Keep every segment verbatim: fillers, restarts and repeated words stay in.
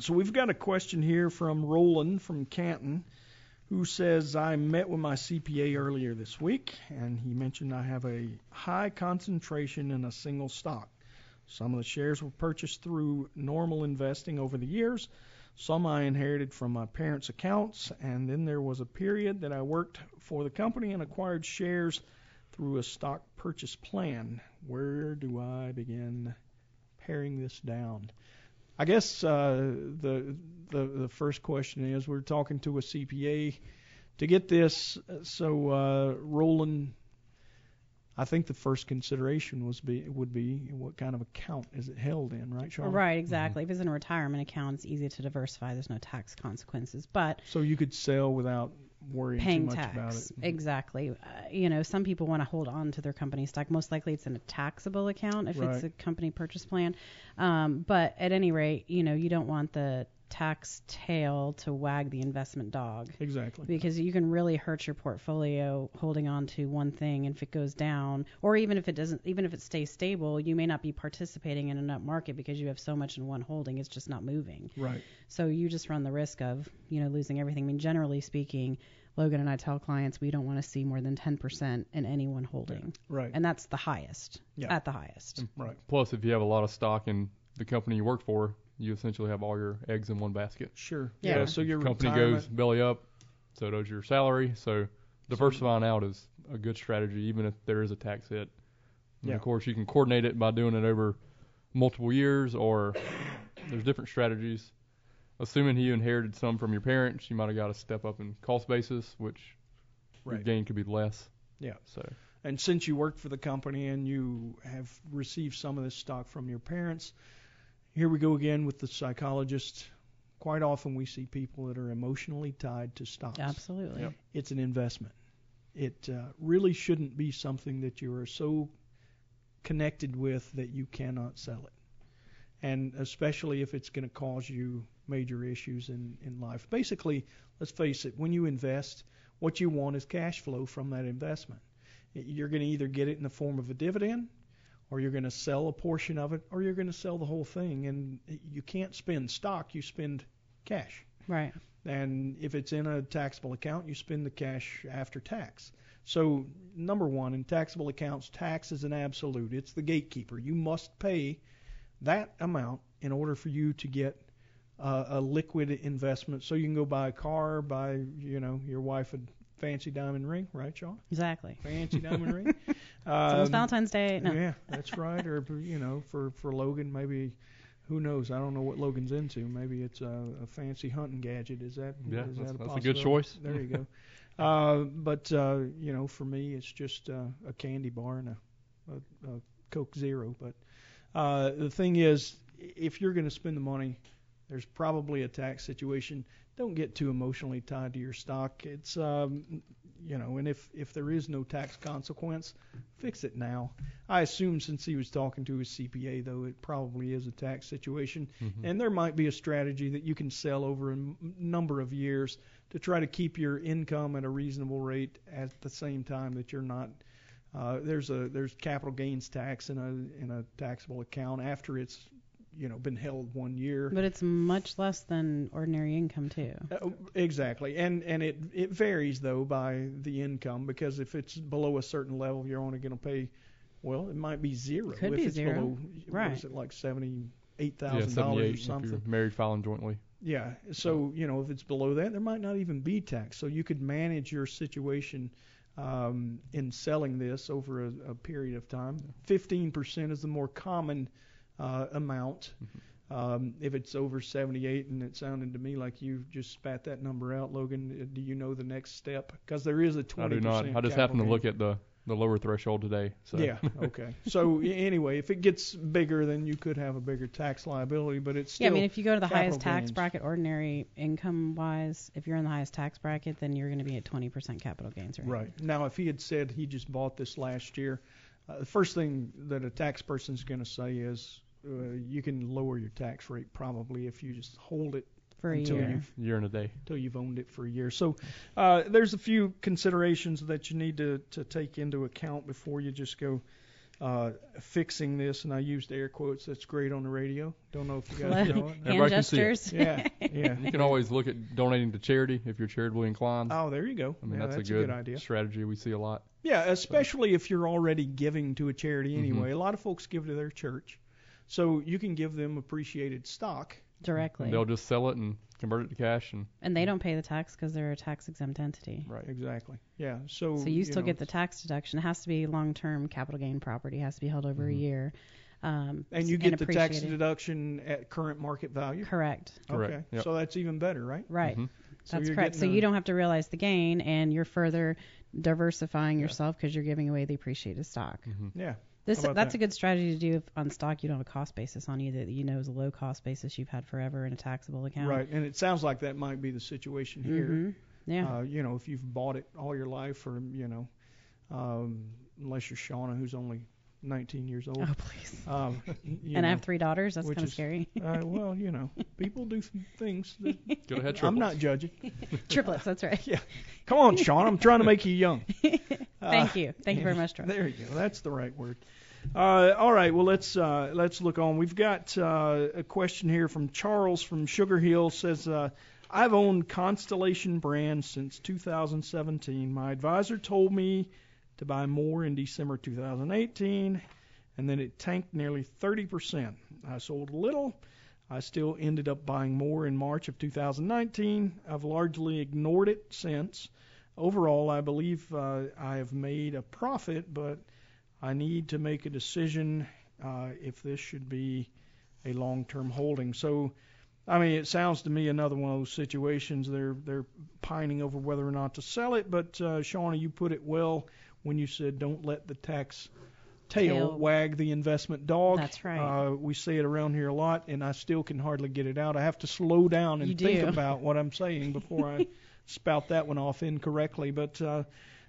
So we've got a question here from Roland from Canton, who says, I met with my C P A earlier this week, and he mentioned I have a high concentration in a single stock. Some of the shares were purchased through normal investing over the years. Some I inherited from my parents' accounts, and then there was a period that I worked for the company and acquired shares through a stock purchase plan. Where do I begin paring this down? I guess uh, the, the the first question is, we're talking to a C P A to get this. So uh, Roland, I think the first consideration was be would be what kind of account is it held in, right, Charlotte? Right, exactly. Mm-hmm. If it's in a retirement account, it's easy to diversify. There's no tax consequences, but so you could sell without worrying paying too much tax. About it. Exactly. Uh, you know, some people want to hold on to their company stock. Most likely it's in a taxable account if right. it's a company purchase plan. Um, but at any rate, you know, you don't want the tax tail to wag the investment dog. Exactly. Because you can really hurt your portfolio holding on to one thing, and if it goes down, or even if it doesn't, even if it stays stable, you may not be participating in an up market because you have so much in one holding, it's just not moving. Right. So you just run the risk of, you know, losing everything. I mean, generally speaking, Logan and I tell clients we don't want to see more than ten percent in any one holding. Right. And that's the highest. Yeah. At the highest. Right. Plus, if you have a lot of stock in the company you work for, you essentially have all your eggs in one basket. Sure. Yeah. yeah so your company retirement goes belly up, so does your salary. So diversifying out is a good strategy, even if there is a tax hit. And yeah. Of course, you can coordinate it by doing it over multiple years, or there's different strategies. Assuming you inherited some from your parents, you might have got a step up in cost basis, which right. your gain could be less. Yeah. So. And since you worked for the company and you have received some of this stock from your parents, here we go again with the psychologist. Quite often we see people that are emotionally tied to stocks. Absolutely. Yep. It's an investment. It uh, really shouldn't be something that you are so connected with that you cannot sell it, and especially if it's going to cause you major issues in, in life. Basically, let's face it, when you invest, what you want is cash flow from that investment. You're going to either get it in the form of a dividend, or you're going to sell a portion of it, or you're going to sell the whole thing. And you can't spend stock, you spend cash. Right. And if it's in a taxable account, you spend the cash after tax. So, number one, in taxable accounts, tax is an absolute. It's the gatekeeper. You must pay that amount in order for you to get uh, a liquid investment, so you can go buy a car, buy, you know, your wife a fancy diamond ring, right, Sean? Exactly. Fancy diamond ring. Um, it's Valentine's Day. No. Yeah, that's right. Or, you know, for, for Logan, maybe, who knows? I don't know what Logan's into. Maybe it's a, a fancy hunting gadget. Is that, yeah, is that's, that a that's a good choice. There you go. Uh, but, uh, you know, for me, it's just uh, a candy bar and a, a, a Coke Zero. But uh, the thing is, if you're going to spend the money, there's probably a tax situation. Don't get too emotionally tied to your stock. It's, um, you know, and if, if there is no tax consequence, fix it now. I assume since he was talking to his C P A, though, it probably is a tax situation. Mm-hmm. And there might be a strategy that you can sell over a m- number of years to try to keep your income at a reasonable rate at the same time that you're not. Uh, there's a there's capital gains tax in a in a taxable account after it's, you know, been held one year. But it's much less than ordinary income, too. Uh, exactly. And and it, it varies, though, by the income, because if it's below a certain level, you're only going to pay, well, it might be zero. It could if be it's zero. Below, right. What is it, like seventy-eight thousand dollars yeah, seventy-eight, or something? If you're married filing jointly. Yeah. So, you know, if it's below that, there might not even be tax. So you could manage your situation um, in selling this over a, a period of time. fifteen percent is the more common Uh, amount. Mm-hmm. Um, if it's over seventy-eight, and it sounded to me like you just spat that number out, Logan, do you know the next step? Because there is a twenty percent. I do not. I just happened to look at the, the lower threshold today. So. Yeah, okay. So anyway, if it gets bigger, then you could have a bigger tax liability, but it's still. Yeah, I mean, if you go to the highest tax gains. bracket, ordinary income-wise, if you're in the highest tax bracket, then you're going to be at twenty percent capital gains. Right. Right. Now, if he had said he just bought this last year, uh, the first thing that a tax person is going to say is, Uh, you can lower your tax rate probably if you just hold it for a until year. You've, year and a day. Until you've owned it for a year. So uh, there's a few considerations that you need to, to take into account before you just go uh, fixing this, and I used air quotes. That's great on the radio. Don't know if you guys know it. Everybody gestures. Can see it. Yeah, yeah. You can always look at donating to charity if you're charitably inclined. Oh, there you go. I mean, yeah, that's, that's a good, a good idea. Strategy we see a lot. Yeah, especially so. If you're already giving to a charity anyway. Mm-hmm. A lot of folks give to their church, so you can give them appreciated stock directly. And they'll just sell it and convert it to cash, and and they don't pay the tax because they're a tax exempt entity. Right, exactly. Yeah, so so you, you still know, get the tax deduction. It has to be long term capital gain property. It has to be held over mm-hmm. a year. Um, and you get and the tax deduction at current market value. Correct. Correct. Okay. Yep. So that's even better, right? Right. Mm-hmm. So that's correct. So a, you don't have to realize the gain, and you're further diversifying yeah. yourself because you're giving away the appreciated stock. Mm-hmm. Yeah. This, that's that? a good strategy to do if on stock you don't have a cost basis on either that you know is a low cost basis you've had forever in a taxable account. Right, and it sounds like that might be the situation here. Mm-hmm. Yeah. Uh, you know, if you've bought it all your life, or, you know, um, unless you're Shauna, who's only nineteen years old. Oh, please. Um, and know, I have three daughters. That's kind of scary. uh, well, you know, people do things. That Go ahead, I'm not judging. Triplets, that's right. Yeah. Come on, Shauna. I'm trying to make you young. Thank you. Thank uh, you very much, Charles. There you go. That's the right word. Uh, all right. Well, let's uh, let's look on. We've got uh, a question here from Charles from Sugar Hill. Says, uh, I've owned Constellation Brands since two thousand seventeen. My advisor told me to buy more in December two thousand eighteen, and then it tanked nearly thirty percent. I sold a little. I still ended up buying more in March of two thousand nineteen. I've largely ignored it since. Overall, I believe uh, I have made a profit, but I need to make a decision uh, if this should be a long-term holding. So, I mean, it sounds to me another one of those situations. They're they're pining over whether or not to sell it, but uh, Shauna, you put it well when you said don't let the tax tail, tail. wag the investment dog. That's right. Uh, we say it around here a lot, and I still can hardly get it out. I have to slow down and you think do. about what I'm saying before I spout that one off incorrectly, but uh,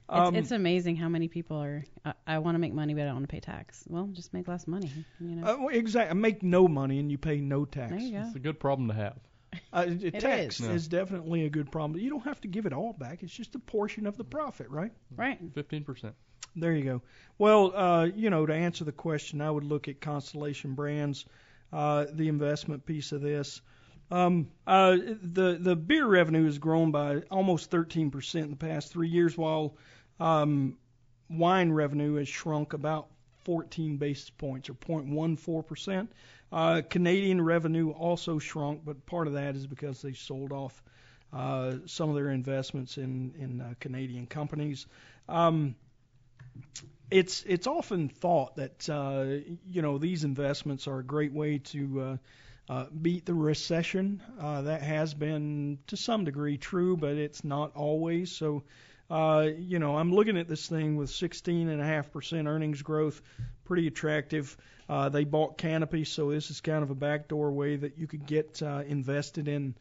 um, it's, it's amazing how many people are. I, I want to make money, but I don't want to pay tax. Well, just make less money. You know, uh, exactly. Make no money and you pay no tax. There you go. It's a good problem to have. Uh, it tax is. Yeah. is definitely a good problem. You don't have to give it all back. It's just a portion of the profit, right? Right. Fifteen percent. There you go. Well, uh, you know, to answer the question, I would look at Constellation Brands, uh, the investment piece of this. Um, uh, the, the beer revenue has grown by almost thirteen percent in the past three years, while um, wine revenue has shrunk about fourteen basis points, or zero point one four percent. Uh, Canadian revenue also shrunk, but part of that is because they sold off uh, some of their investments in, in uh, Canadian companies. Um, it's, it's often thought that, uh, you know, these investments are a great way to uh, – Uh, beat the recession. Uh, that has been to some degree true, but it's not always. So, uh, you know, I'm looking at this thing with sixteen point five percent earnings growth, pretty attractive. Uh, they bought Canopy, so this is kind of a backdoor way that you could get uh, invested in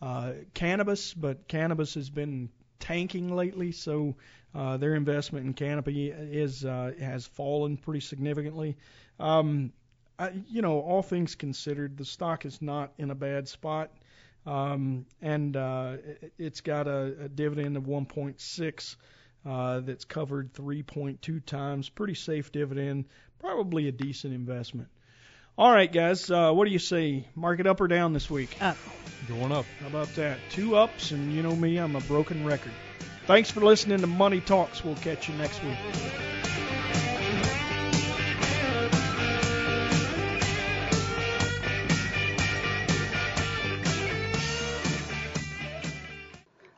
uh, cannabis, but cannabis has been tanking lately, so uh, their investment in Canopy is uh, has fallen pretty significantly. Um, I, you know, all things considered, the stock is not in a bad spot, um, and uh, it, it's got a, a dividend of one point six uh, that's covered three point two times. Pretty safe dividend, probably a decent investment. All right, guys, uh, what do you say? Market up or down this week? Up. Going up. How about that? Two ups, and you know me, I'm a broken record. Thanks for listening to Money Talks. We'll catch you next week.